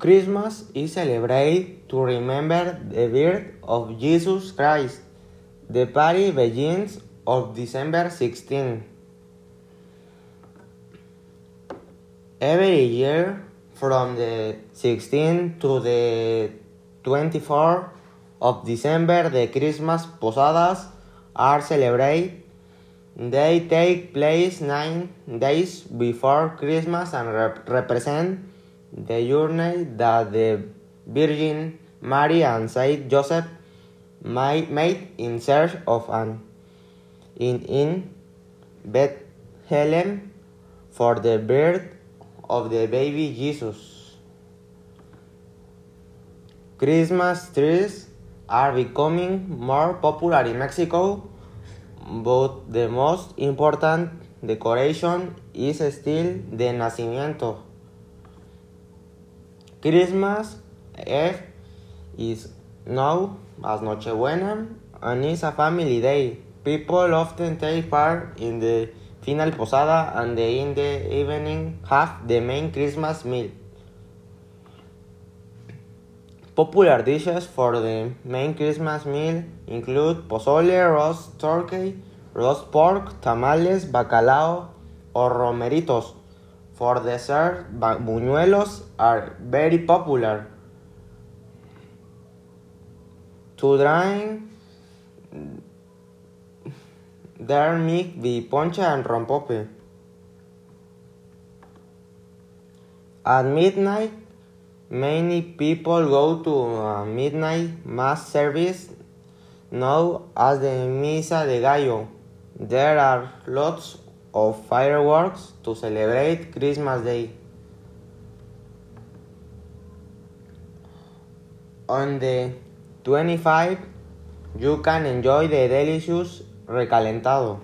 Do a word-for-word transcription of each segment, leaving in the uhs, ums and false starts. Christmas is celebrated to remember the birth of Jesus Christ. The party begins on December sixteenth. Every year, from the sixteenth to the twenty-fourth of December, the Christmas Posadas are celebrated. They take place nine days before Christmas and rep- represent the journey that the Virgin Mary and Saint Joseph made in search of an inn in Bethlehem for the birth of the baby Jesus. Christmas trees are becoming more popular in Mexico, but the most important decoration is still the nacimiento. Christmas Eve is known as Nochebuena and is a family day. People often take part in the final posada and they in the evening have the main Christmas meal. Popular dishes for the main Christmas meal include pozole, roast turkey, roast pork, tamales, bacalao, or romeritos. For dessert, buñuelos are very popular. To drink, there may be ponche and rompope. At midnight, many people go to a midnight mass service known as the Misa de Gallo. There are lots of fireworks to celebrate Christmas Day. On the twenty-fifth, you can enjoy the delicious recalentado.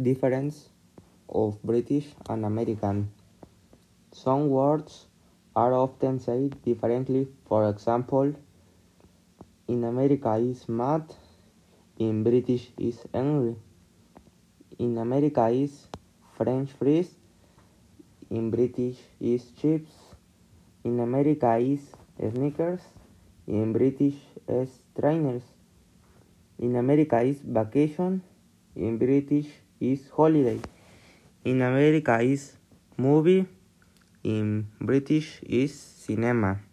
Difference of British and American. Some words are often said differently. For example, in America is mad, in British is angry. In America is French fries, in British is chips. In America is sneakers, in British is trainers. In America is vacation, in British is holiday. In America is movie, in British is cinema.